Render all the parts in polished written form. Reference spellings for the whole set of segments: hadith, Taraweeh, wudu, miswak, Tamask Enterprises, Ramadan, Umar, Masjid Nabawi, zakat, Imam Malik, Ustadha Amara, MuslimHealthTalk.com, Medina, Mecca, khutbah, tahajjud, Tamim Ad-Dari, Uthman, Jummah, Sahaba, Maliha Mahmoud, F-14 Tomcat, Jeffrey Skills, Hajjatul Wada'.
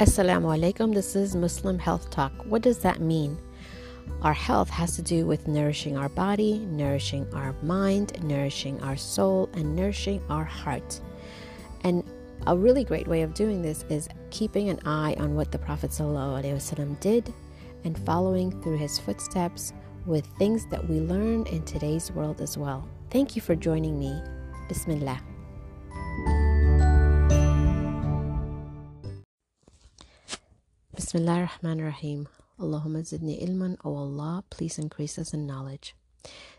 Assalamu alaikum, this is Muslim Health Talk. What does that mean? Our health has to do with nourishing our body, nourishing our mind, nourishing our soul, and nourishing our heart. And a really great way of doing this is keeping an eye on what the Prophet ﷺ did and following through his footsteps with things that we learn in today's world as well. Thank you for joining me. Bismillah. Bismillah ar-Rahman ar-Rahim. Allahumma zidni ilman, O Allah, please increase us in knowledge.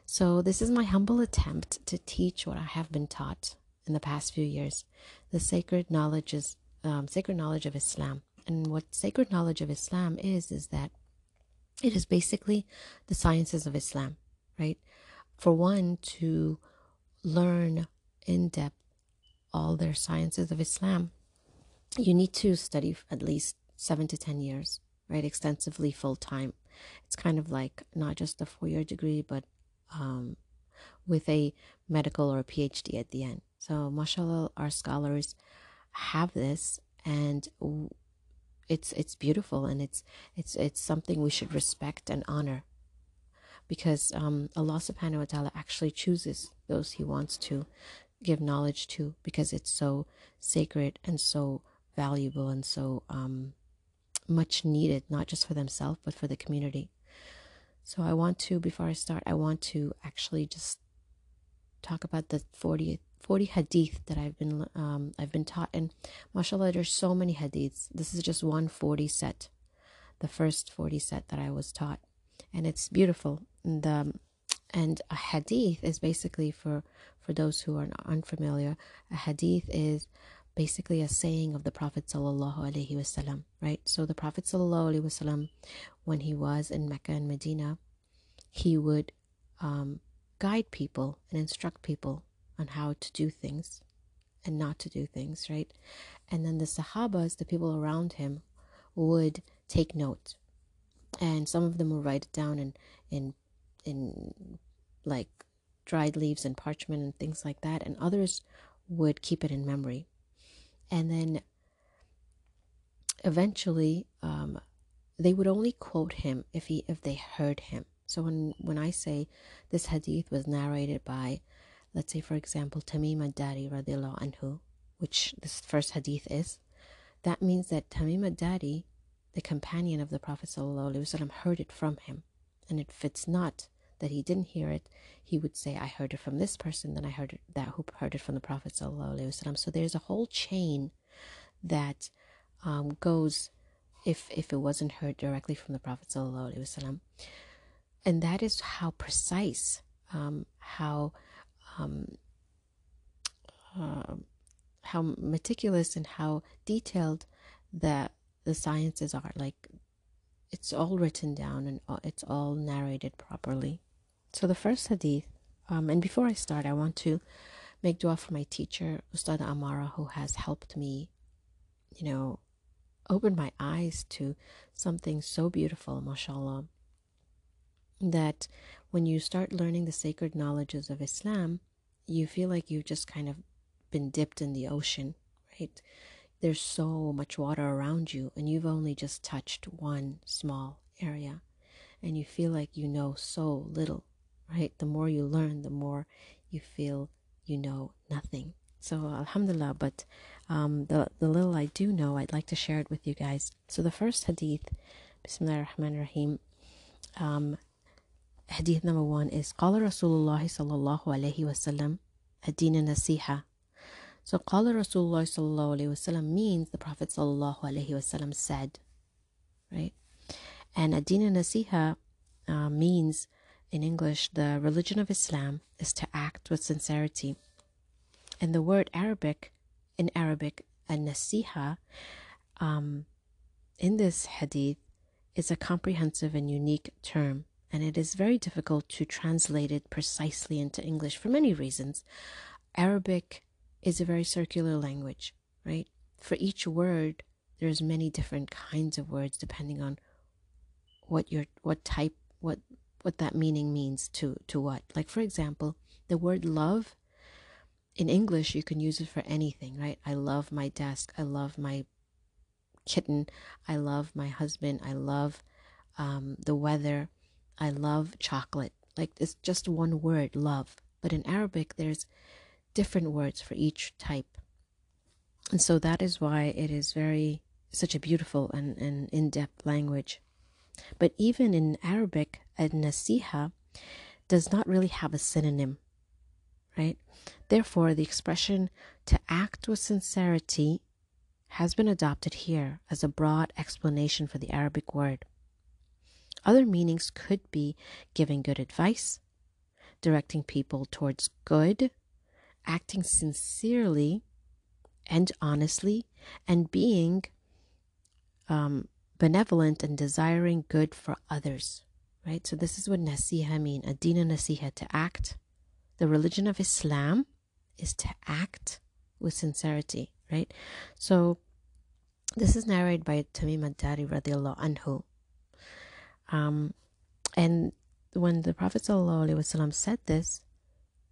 So this is my humble attempt to teach what I have been taught in the past few years. The sacred knowledge of Islam. And what sacred knowledge of Islam is that it is basically the sciences of Islam, right? For one to learn in depth all their sciences of Islam, you need to study at least 7 to 10 years, right? Extensively, full time. It's kind of like not just a 4-year degree, but with a medical or a PhD at the end. So, mashallah, our scholars have this, and it's beautiful, and it's something we should respect and honor, because Allah Subhanahu wa Taala actually chooses those He wants to give knowledge to, because it's so sacred and so valuable and so much needed, not just for themselves but for the community. So I want to, before I start, I want to actually just talk about the 40 hadith that I've been taught. And mashallah, there's so many hadiths. This is just one 40 set, the first 40 set that I was taught, and it's beautiful. And a hadith is basically, for those who are unfamiliar, a hadith is basically a saying of the Prophet ﷺ, right? So the Prophet ﷺ, when he was in Mecca and Medina, he would guide people and instruct people on how to do things and not to do things, right? And then the Sahabas, the people around him, would take note, and some of them would write it down in like dried leaves and parchment and things like that, and others would keep it in memory. And then eventually, they would only quote him if they heard him. So when I say this hadith was narrated by, let's say for example, Tamim Ad-Dari radiallahu anhu, which this first hadith is, that means that Tamim Ad-Dari, the companion of the Prophet ﷺ, heard it from him. And if it's not that he didn't hear it, he would say, I heard it from this person, then I heard it, that who heard it from the Prophet ﷺ. So there's a whole chain that goes if it wasn't heard directly from the Prophet ﷺ. And that is how precise, how meticulous and how detailed the sciences are. Like, it's all written down and it's all narrated properly. So the first hadith, and before I start, I want to make dua for my teacher, Ustadha Amara, who has helped me, open my eyes to something so beautiful, mashallah, that when you start learning the sacred knowledges of Islam, you feel like you've just kind of been dipped in the ocean, right? There's so much water around you, and you've only just touched one small area, and you feel like you know so little, right? The more you learn, the more you feel you know nothing. So alhamdulillah, but the little I do know, I'd like to share it with you guys. So the first hadith, Bismillah ar-Rahman ar-Rahim, hadith number 1 is Qala Rasulullah sallallahu alayhi wa sallam ad-dinu nasiha. So Qala Rasulullah sallallahu alayhi wa sallam means the Prophet sallallahu alayhi wa sallam said, right? And ad-dinu nasiha means, in English, the religion of Islam is to act with sincerity. And the word in Arabic, an-nasiha, in this hadith, is a comprehensive and unique term, and it is very difficult to translate it precisely into English for many reasons. Arabic is a very circular language, right? For each word, there's many different kinds of words depending on what that meaning means to what. Like, for example, the word love, in English, you can use it for anything, right? I love my desk. I love my kitten. I love my husband. I love the weather. I love chocolate. Like, it's just one word, love. But in Arabic, there's different words for each type. And so that is why it is very, such a beautiful and in-depth language. But even in Arabic, al-nasiha does not really have a synonym, right? Therefore, the expression to act with sincerity has been adopted here as a broad explanation for the Arabic word. Other meanings could be giving good advice, directing people towards good, acting sincerely and honestly, and being benevolent and desiring good for others, right? So this is what nasiha mean, adina nasiha, to act. The religion of Islam is to act with sincerity, right? So this is narrated by Tamim Ad-Dari radiallahu anhu. And when the Prophet ﷺ said this,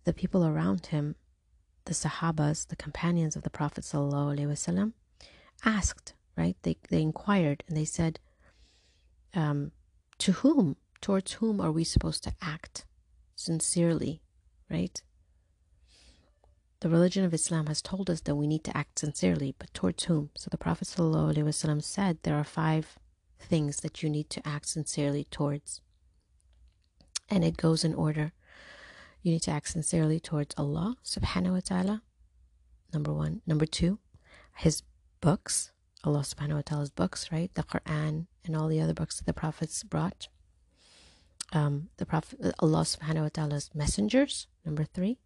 the people around him, the Sahabas, the companions of the Prophet ﷺ, asked, right? They inquired and they said, to whom, towards whom are we supposed to act sincerely, right? The religion of Islam has told us that we need to act sincerely, but towards whom? So the Prophet ﷺ said there are five things that you need to act sincerely towards, and it goes in order. You need to act sincerely towards Allah subhanahu wa ta'ala, number one. Number two, his books, Allah subhanahu wa ta'ala's books, right? The Quran and all the other books that the prophets brought. Allah subhanahu wa ta'ala's messengers, number three.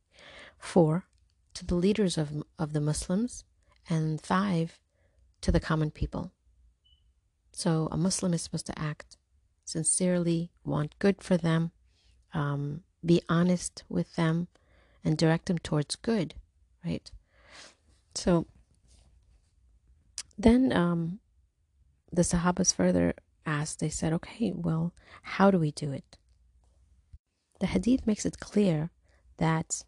Four, to the leaders of the Muslims, and five, to the common people. So a Muslim is supposed to act sincerely, want good for them, be honest with them, and direct them towards good, right? So then the Sahabas further asked, they said, okay, well, how do we do it? The Hadith makes it clear that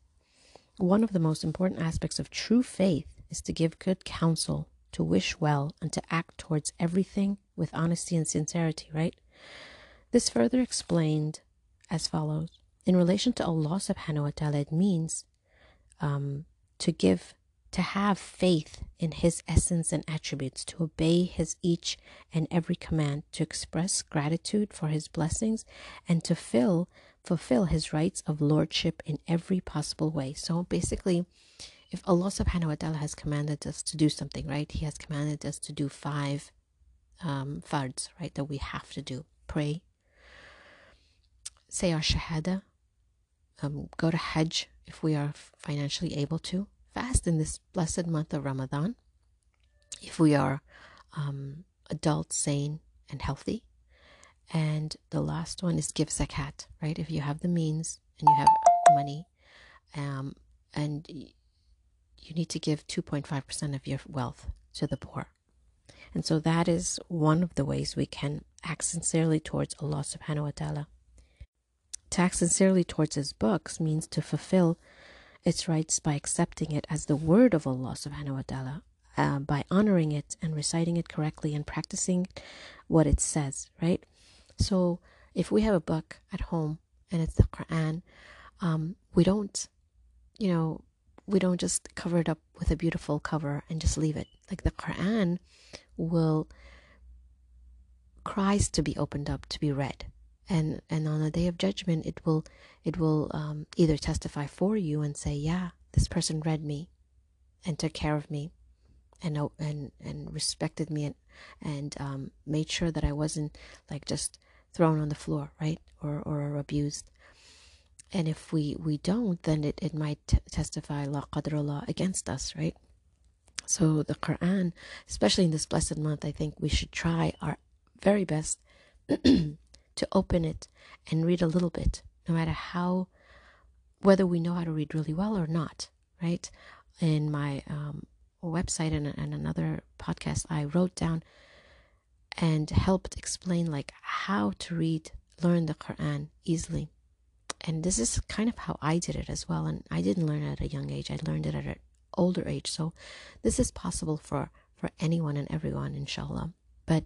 one of the most important aspects of true faith is to give good counsel, to wish well, and to act towards everything with honesty and sincerity, right? This further explained as follows. In relation to Allah subhanahu wa ta'ala, it means to have faith in his essence and attributes, to obey his each and every command, to express gratitude for his blessings, and to fulfill his rights of lordship in every possible way. So basically, if Allah subhanahu wa ta'ala has commanded us to do something, right? He has commanded us to do five fards, right, that we have to do. Pray, say our shahada, go to hajj if we are financially able to, fast in this blessed month of Ramadan if we are adult, sane, and healthy. And the last one is give zakat, right? If you have the means and you have money, and you need to give 2.5% of your wealth to the poor. And so that is one of the ways we can act sincerely towards Allah subhanahu wa ta'ala. To act sincerely towards his books means to fulfill its rights by accepting it as the word of Allah subhanahu wa ta'ala, by honoring it and reciting it correctly and practicing what it says, right? So if we have a book at home and it's the Quran, we don't just cover it up with a beautiful cover and just leave it. Like, the Quran cries to be opened up, to be read, and on the day of judgment, it will either testify for you and say, yeah, this person read me, and took care of me, and respected me, and made sure that I wasn't like just thrown on the floor, right, or abused. And if we don't, then it might testify la qadarullah against us, right? So the Quran, especially in this blessed month, I think we should try our very best to open it and read a little bit, no matter whether we know how to read really well or not, right? In my website and another podcast, I wrote down and helped explain like how to learn the Quran easily. And this is kind of how I did it as well. And I didn't learn it at a young age. I learned it at an older age. So this is possible for for anyone and everyone, inshallah. But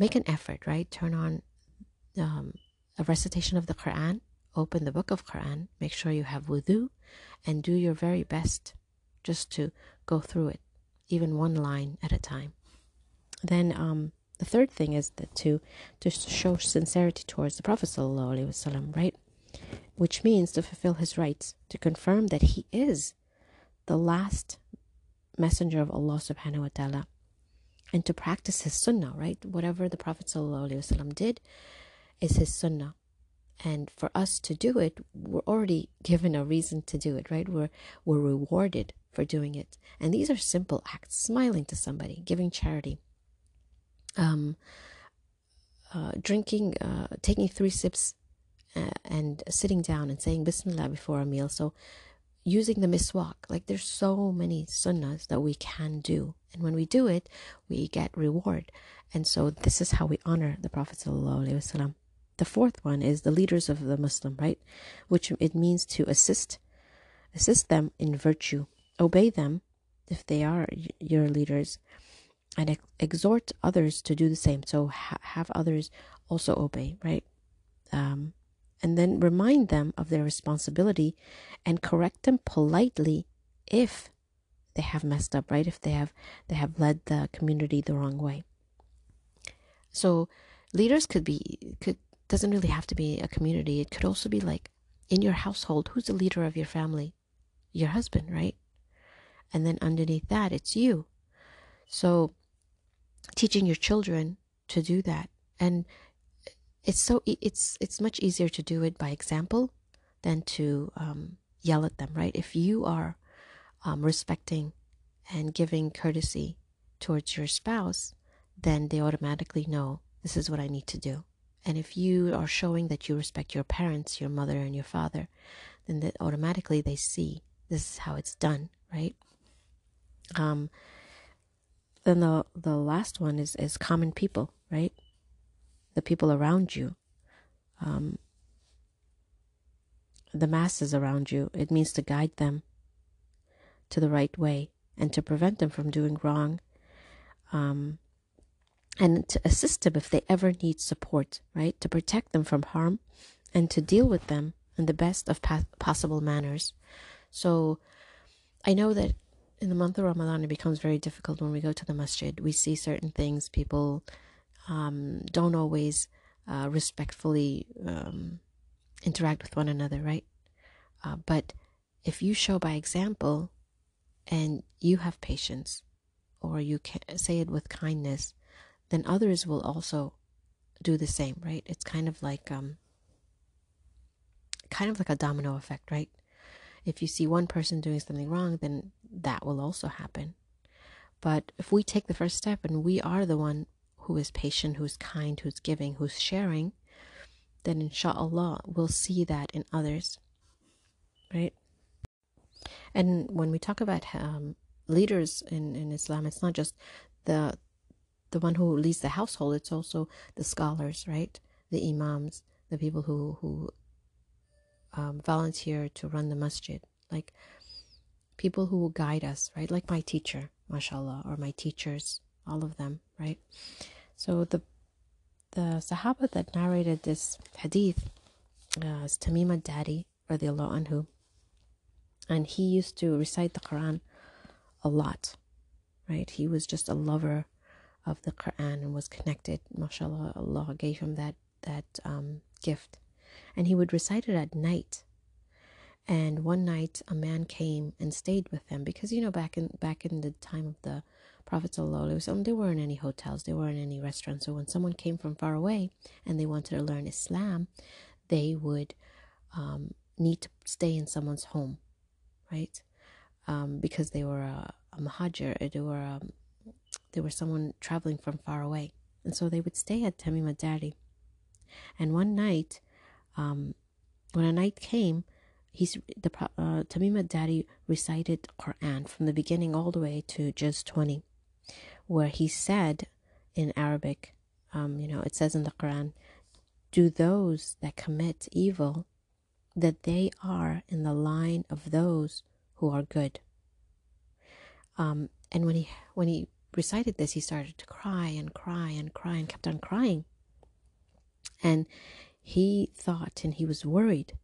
make an effort, right? Turn on a recitation of the Quran, open the book of Quran, make sure you have wudu, and do your very best just to go through it, even one line at a time. Then the third thing is that to show sincerity towards the Prophet ﷺ, right? Which means to fulfill his rights, to confirm that he is the last messenger of Allah subhanahu wa ta'ala, and to practice his sunnah, right? Whatever the Prophet ﷺ did is his sunnah. And for us to do it, we're already given a reason to do it, right? We're rewarded for doing it. And these are simple acts: smiling to somebody, giving charity, drinking, taking 3 sips, and sitting down and saying Bismillah before a meal. So using the miswak, like there's so many sunnahs that we can do. And when we do it, we get reward. And so this is how we honor the Prophet ﷺ. The fourth one is the leaders of the Muslim, right? Which it means to assist them in virtue, obey them if they are your leaders, and exhort others to do the same. So have others also obey, right? And then remind them of their responsibility and correct them politely if they have messed up, right? If they have led the community the wrong way. So leaders doesn't really have to be a community. It could also be like in your household, who's the leader of your family? Your husband, right? And then underneath that, it's you. So teaching your children to do that. And it's much easier to do it by example than to yell at them, right? If you are respecting and giving courtesy towards your spouse, then they automatically know this is what I need to do. And if you are showing that you respect your parents, your mother and your father, then that automatically they see this is how it's done, right? Then the last one is common people, right? The people around you, the masses around you. It means to guide them to the right way and to prevent them from doing wrong, and to assist them if they ever need support, right? To protect them from harm and to deal with them in the best of possible manners. So I know that in the month of Ramadan, it becomes very difficult when we go to the masjid. We see certain things. People don't always respectfully interact with one another, right? But if you show by example and you have patience, or you can say it with kindness, then others will also do the same, right? It's kind of like a domino effect, right? If you see one person doing something wrong, then that will also happen. But if we take the first step and we are the one who is patient, who's kind, who's giving, who's sharing, then inshallah we'll see that in others, right? And when we talk about leaders in Islam, it's not just the one who leads the household, it's also the scholars, right? The imams, the people who volunteer to run the masjid, like people who will guide us, right? Like my teacher, mashallah, or my teachers, all of them, right? So the Sahaba that narrated this hadith is Tamim Ad-Dari, radiallahu anhu, and he used to recite the Quran a lot, right? He was just a lover of the Quran and was connected. Mashallah, Allah gave him that gift. And he would recite it at night. And one night a man came and stayed with him, because you know, back in the time of the Prophet ﷺ, there weren't any hotels, there weren't any restaurants. So when someone came from far away and they wanted to learn Islam, they would need to stay in someone's home, right? Because they were a muhajir, they were someone traveling from far away. And so they would stay at Tamim Ad-Dari. And one night, when a night came, Tamim Ad-Dari recited Quran from the beginning all the way to Juz 20, where he said in Arabic, it says in the Quran, "Do those that commit evil, that they are in the line of those who are good." And when he recited this, he started to cry and cry and cry and kept on crying. And he thought, and he was worried.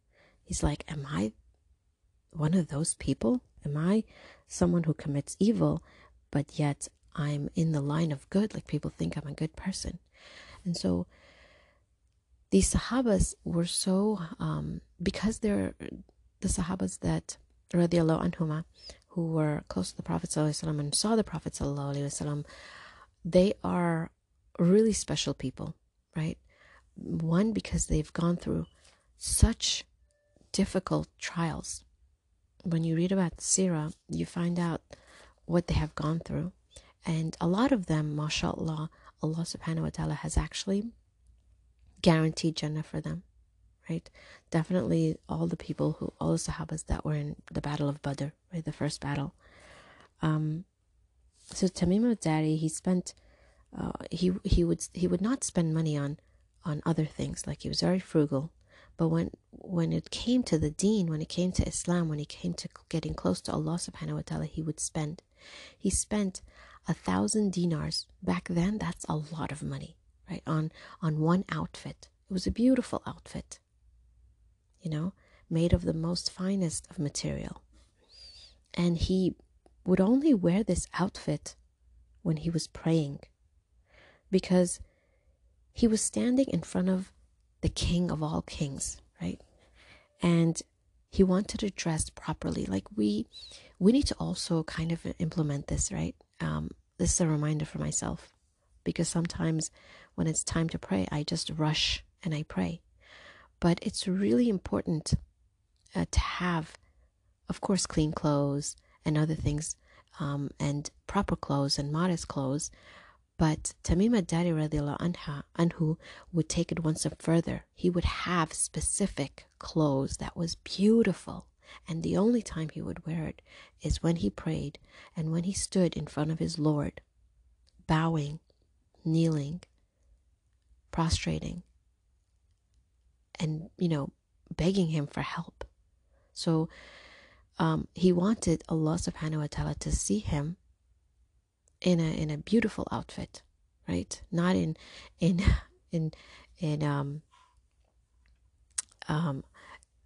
He's like, am I one of those people? Am I someone who commits evil, but yet I'm in the line of good? Like, people think I'm a good person. And so these Sahabas were so, because they're the Sahabas that, radiallahu anhuma, who were close to the Prophet ﷺ and saw the Prophet ﷺ, they are really special people, right? One, because they've gone through such difficult trials. When you read about the Sirah, you find out what they have gone through. And a lot of them, mashallah, Allah subhanahu wa ta'ala has actually guaranteed Jannah for them, right? Definitely all the people who, all the Sahabas that were in the Battle of Badr, right? The first battle. So Tamim Ad-Dari, he spent, he would not spend money on other things. Like, he was very frugal. But when it came to the deen, when it came to Islam, when it came to getting close to Allah subhanahu wa ta'ala, he would spend. He spent 1,000 dinars. Back then, that's a lot of money, right? On one outfit. It was a beautiful outfit, you know, made of the most finest of material. And he would only wear this outfit when he was praying, because he was standing in front of the king of all kings, right? And he wanted to dress properly. Like, we need to also kind of implement this, right? This is a reminder for myself, because sometimes when it's time to pray, I just rush and I pray. But it's really important to have, of course, clean clothes and other things, and proper clothes and modest clothes. But Tamim Ad-Dari radiallahu anhu would take it one step further. He would have specific clothes that was beautiful. And the only time he would wear it is when he prayed and when he stood in front of his Lord, bowing, kneeling, prostrating, and, you know, begging him for help. So he wanted Allah subhanahu wa ta'ala to see him in a beautiful outfit, right? Not in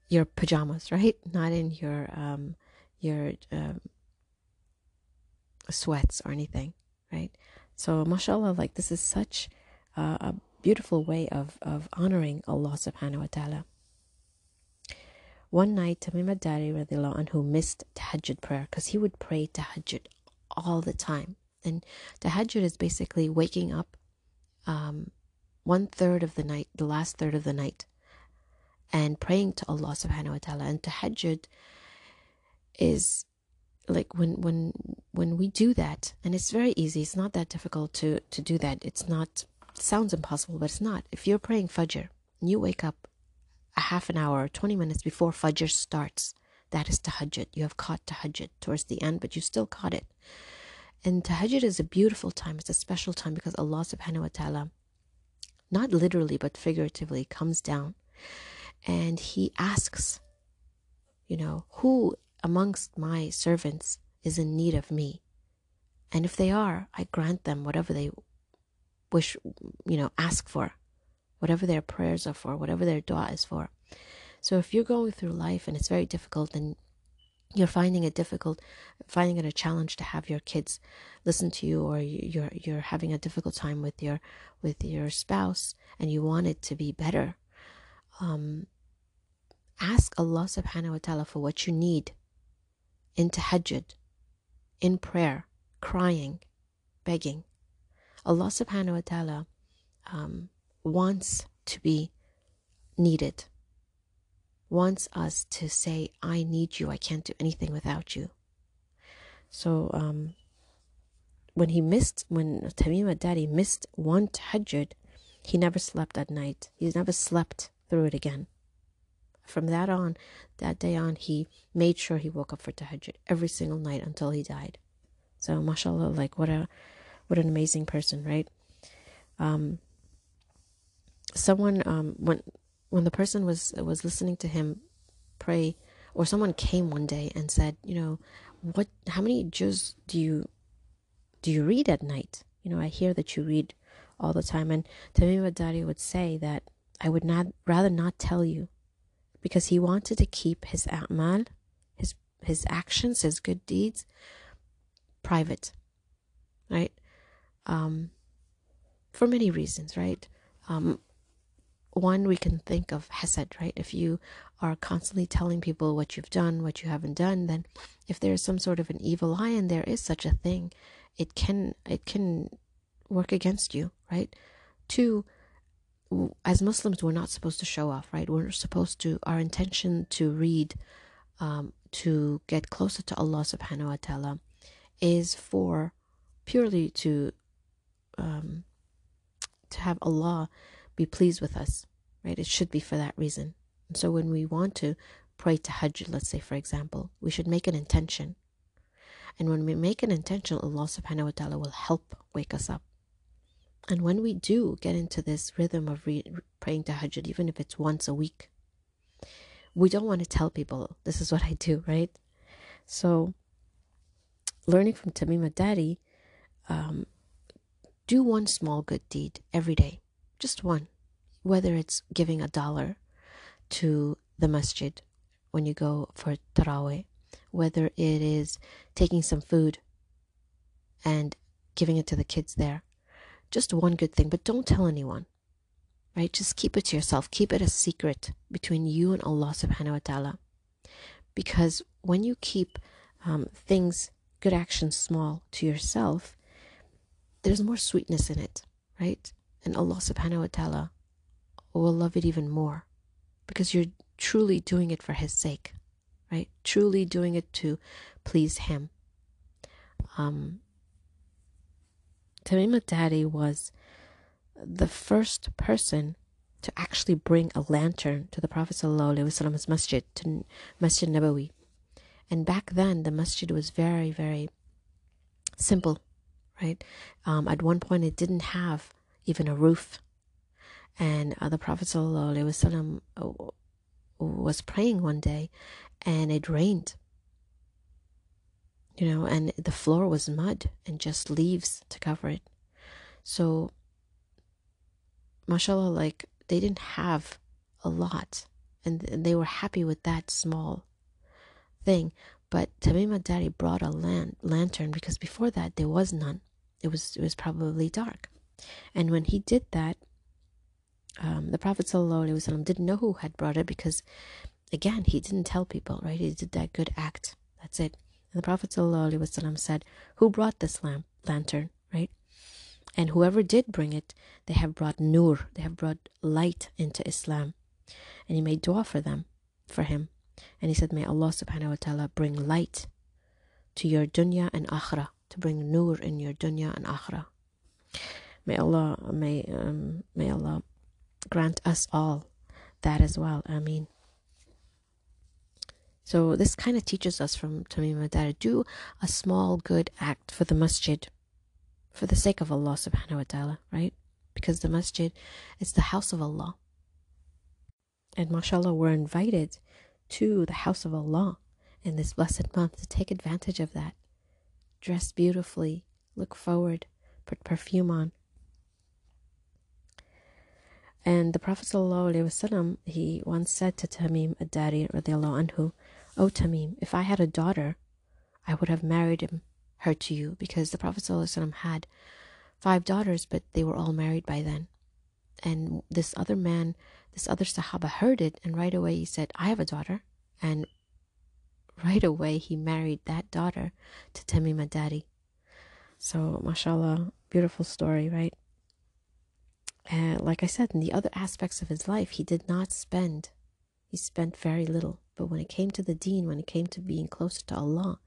your pajamas, right? Not in your sweats or anything, right? So mashallah, like, this is such a beautiful way of honoring Allah subhanahu wa ta'ala. One night, Tamim Ad-Dari radiallahu anhu missed tahajjud prayer, because he would pray tahajjud all the time. And tahajjud is basically waking up 1/3 of the night, the last third of the night, and praying to Allah subhanahu wa ta'ala. And tahajjud is like, when we do that, and it's very easy, it's not that difficult to do that. It's not, it sounds impossible, but it's not. If you're praying Fajr and you wake up a half an hour or 20 minutes before Fajr starts, that is tahajjud. You have caught tahajjud towards the end, but you still caught it. And tahajjud is a beautiful time. It's a special time, because Allah subhanahu wa ta'ala, not literally but figuratively, comes down and he asks, you know, who amongst my servants is in need of me? And if they are, I grant them whatever they wish, you know, ask for, whatever their prayers are for, whatever their dua is for. So if you're going through life and it's very difficult, and you're finding it difficult, finding it a challenge to have your kids listen to you, or you're having a difficult time with your spouse, and you want it to be better, ask Allah subhanahu wa ta'ala for what you need in tahajjud, in prayer, crying, begging. Allah subhanahu wa ta'ala wants to be needed, wants us to say, I need you, I can't do anything without you. So when Tamim Ad-Dari missed one tahajjud, he never slept at night. He never slept through it again. From that day on, he made sure he woke up for tahajjud every single night until he died. So mashallah, like, what an amazing person, right? When the person was listening to him pray, or someone came one day and said, you know, how many juz do you do you read at night? You know, I hear that you read all the time. And Tamim Ad-Dari would say that I would not rather not tell you, because he wanted to keep his a'mal, his actions, his good deeds, private, right? For many reasons, right? One we can think of hasad, right? If you are constantly telling people what you've done, what you haven't done, then if there is some sort of an evil eye, and there is such a thing, it can work against you, right? Two, as Muslims, we're not supposed to show off, right? We're supposed to, our intention to read, to get closer to Allah subhanahu wa ta'ala, is for purely to have Allah be pleased with us, right? It should be for that reason. And so when we want to pray to Hajj, let's say, for example, we should make an intention. And when we make an intention, Allah subhanahu wa ta'ala will help wake us up. And when we do get into this rhythm of praying to Hajj, even if it's once a week, we don't want to tell people, this is what I do, right? So learning from Tamim Ad-Dari, do one small good deed every day. Just one. Whether it's giving $1 to the masjid when you go for Taraweh, whether it is taking some food and giving it to the kids there. Just one good thing, but don't tell anyone, right? Just keep it to yourself. Keep it a secret between you and Allah subhanahu wa ta'ala. Because when you keep things, good actions small to yourself, there's more sweetness in it, right? And Allah subhanahu wa ta'ala will love it even more, because you're truly doing it for His sake, right? Truly doing it to please Him. Tamim Ad-Dari was the first person to actually bring a lantern to the Prophet ﷺ's masjid, to Masjid Nabawi. And back then, the masjid was very, very simple, right? At one point, it didn't have even a roof. And the Prophet ﷺ was praying one day, and it rained. You know, and the floor was mud and just leaves to cover it. So, mashallah, like, they didn't have a lot. And they were happy with that small thing. But Tamim Ad-Dari brought a lantern, because before that there was none. It was probably dark. And when he did that, the Prophet ﷺ didn't know who had brought it, because, again, he didn't tell people, right? He did that good act. That's it. And the Prophet ﷺ said, who brought this lantern, right? And whoever did bring it, they have brought nur, they have brought light into Islam. And he made dua for them, for him. And he said, may Allah subhanahu wa ta'ala bring light to your dunya and akhirah, to bring nur in your dunya and akhirah. May Allah grant us all that as well. Ameen. So this kind of teaches us from Tamim Ad-Dari, do a small good act for the masjid, for the sake of Allah subhanahu wa ta'ala, right? Because the masjid is the house of Allah. And mashallah, we're invited to the house of Allah in this blessed month to take advantage of that. Dress beautifully, look forward, put perfume on. And the Prophet ﷺ, he once said to Tamim Ad-Dari radiallahu anhu, O Tamim, if I had a daughter, I would have married her to you, because the Prophet ﷺ had 5 daughters, but they were all married by then. And this other man, this other Sahaba, heard it, and right away he said, I have a daughter. And right away he married that daughter to Tamim Ad-Dari. So, mashallah, beautiful story, right? And like I said, in the other aspects of his life, he did not spend. He spent very little. But when it came to the deen, when it came to being closer to Allah,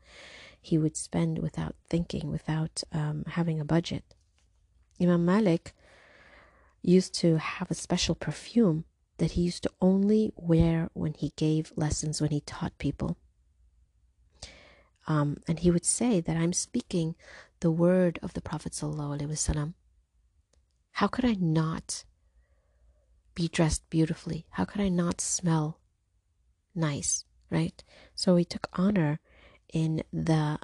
he would spend without thinking, without having a budget. Imam Malik used to have a special perfume that he used to only wear when he gave lessons, when he taught people. And he would say that I'm speaking the word of the Prophet ﷺ. How could I not be dressed beautifully? How could I not smell nice, right? So he took honor in the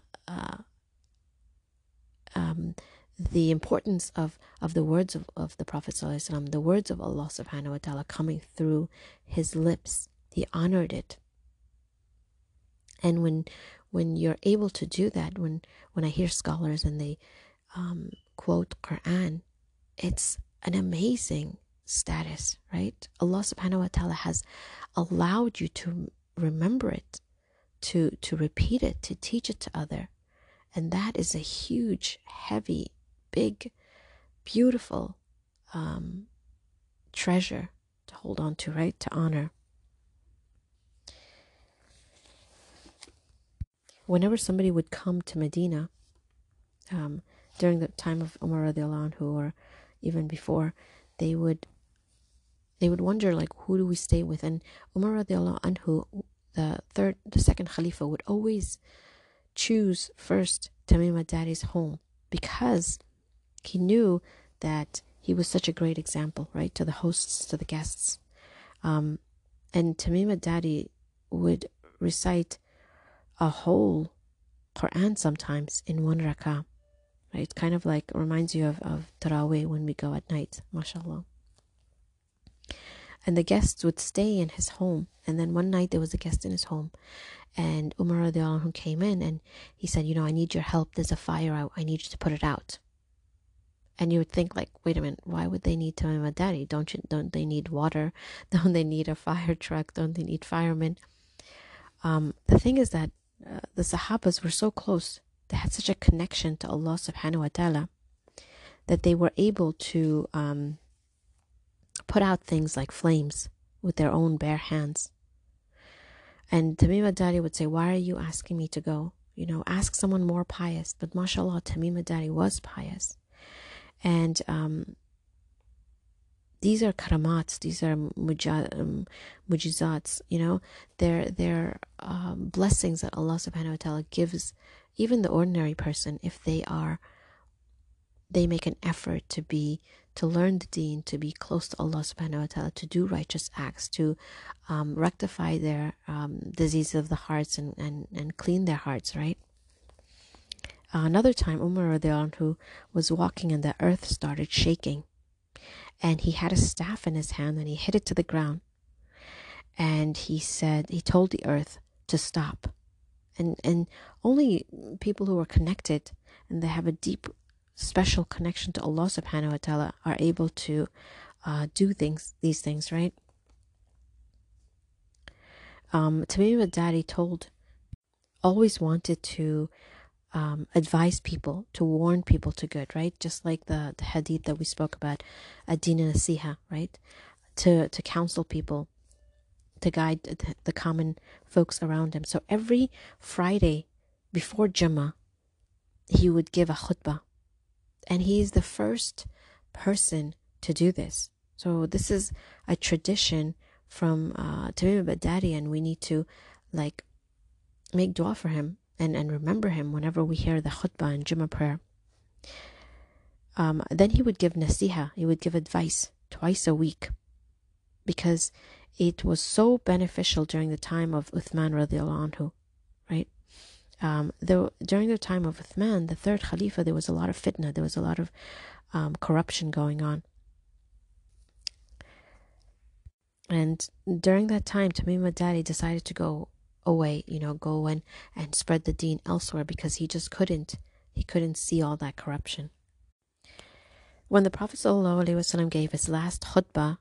the importance of the words of the Prophet ﷺ, the words of Allah subhanahu wa ta'ala coming through his lips. He honored it. And when you're able to do that, when I hear scholars and they quote Quran, it's an amazing status, right? Allah subhanahu wa ta'ala has allowed you to remember it, to repeat it, to teach it to other. And that is a huge, heavy, big, beautiful treasure to hold on to, right? To honor. Whenever somebody would come to Medina, during the time of Umar radiallahu anhu, or even before, they would wonder, like, who do we stay with? And Umar radiallahu anhu, the second Khalifa, would always choose first Tamim Ad-Dari's home, because he knew that he was such a great example, right, to the hosts, to the guests. And Tamim Ad-Dari would recite a whole Quran sometimes in one rakah, right? It kind of like reminds you of Taraweeh when we go at night, mashallah. And the guests would stay in his home. And then one night there was a guest in his home, and Umar radiallahu anhu came in and he said, you know, I need your help. There's a fire out. I need you to put it out. And you would think, like, wait a minute, why would they need Tamim Ad-Dari? Don't they need water? Don't they need a fire truck? Don't they need firemen? The thing is that the Sahabas were so close. They had such a connection to Allah subhanahu wa ta'ala that they were able to put out things like flames with their own bare hands. And Tamim Ad-Dari would say, why are you asking me to go? You know, ask someone more pious. But mashallah, Tamim Ad-Dari was pious. And these are karamats, these are mujizats, you know, they're blessings that Allah subhanahu wa ta'ala gives even the ordinary person if they make an effort to learn the deen, to be close to Allah subhanahu wa ta'ala, to do righteous acts, to rectify their diseases of the hearts and clean their hearts, right? Another time, Umar who was walking and the earth started shaking, and he had a staff in his hand and he hit it to the ground, and he told the earth to stop. And only people who are connected and they have a deep special connection to Allah subhanahu wa ta'ala are able to do these things, right? Tamim Ad-Dari always wanted to advise people, to warn people to good, right? Just like the hadith that we spoke about, ad-din nasiha, right? To counsel people, to guide the common folks around him. So every Friday before Jummah, he would give a khutbah. And he is the first person to do this. So this is a tradition from Tamim Ad-Dari, and we need to, like, make dua for him and remember him whenever we hear the khutbah and Jummah prayer. Then he would give nasiha, he would give advice twice a week, because it was so beneficial during the time of Uthman radiallahu anhu, right? During the time of Uthman, the third Khalifa, there was a lot of fitna, there was a lot of corruption going on. And during that time, Tamim Ad-Dari decided to go away, you know, go and spread the deen elsewhere, because he just couldn't see all that corruption. When the Prophet ﷺ gave his last khutbah,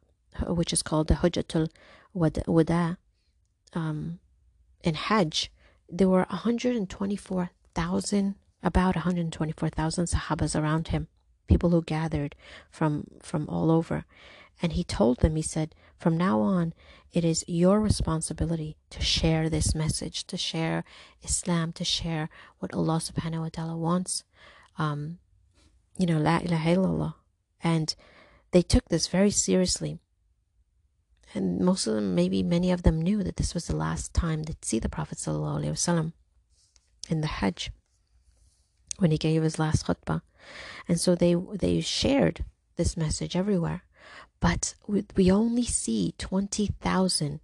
which is called the Hajjatul Wada', in Hajj, there were 124,000, about 124,000 Sahabas around him, people who gathered from all over. And he told them, he said, from now on, it is your responsibility to share this message, to share Islam, to share what Allah subhanahu wa ta'ala wants. You know, la ilaha illallah. And they took this very seriously. And most of them, maybe many of them, knew that this was the last time they'd see the Prophet ﷺ in the Hajj, when he gave his last khutbah. And so they shared this message everywhere. But we only see 20,000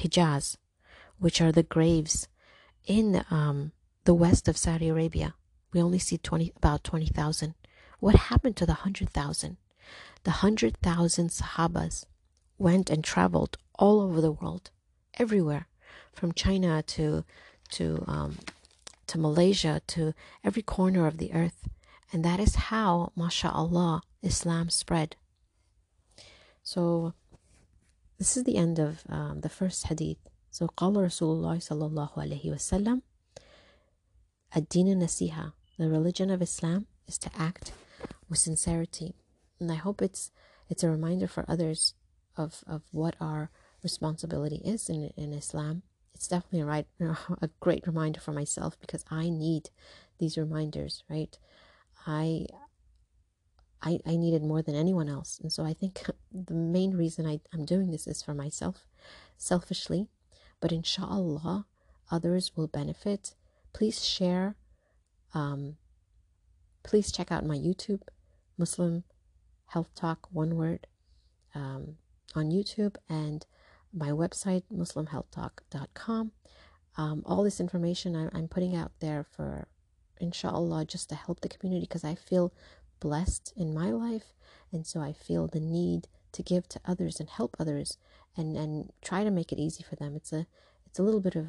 hijaz, which are the graves in the west of Saudi Arabia, we only see about 20,000. What happened to the 100,000? The 100,000 Sahabas went and traveled all over the world, everywhere, from China to Malaysia, to every corner of the earth. And that is how, mashallah, Islam spread. So this is the end of the first hadith. So qala Rasulullah sallallahu alayhi wasallam, ad-deen nasiha, the religion of Islam is to act with sincerity. And I hope it's a reminder for others of what our responsibility is in Islam. It's definitely a great reminder for myself, because I need these reminders, right? I need it more than anyone else. And so I think the main reason I'm doing this is for myself, selfishly. But inshallah, others will benefit. Please share. Please check out my YouTube, Muslim Health Talk, one word, on YouTube, and my website, MuslimHealthTalk.com. All this information I'm putting out there for, inshallah, just to help the community, because I feel blessed in my life, and so I feel the need to give to others and help others, and try to make it easy for them. It's a little bit of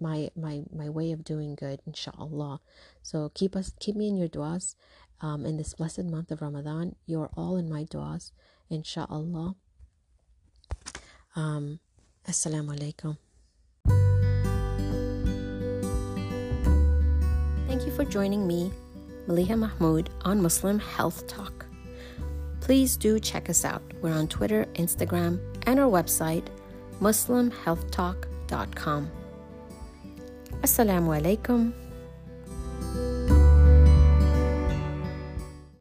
my way of doing good, inshallah. So keep me in your du'as, in this blessed month of Ramadan. You're all in my du'as, inshallah. Assalamu alaikum. Thank you for joining me, Maliha Mahmoud, on Muslim Health Talk. Please do check us out. We're on Twitter, Instagram, and our website, MuslimHealthTalk.com. Assalamu alaikum.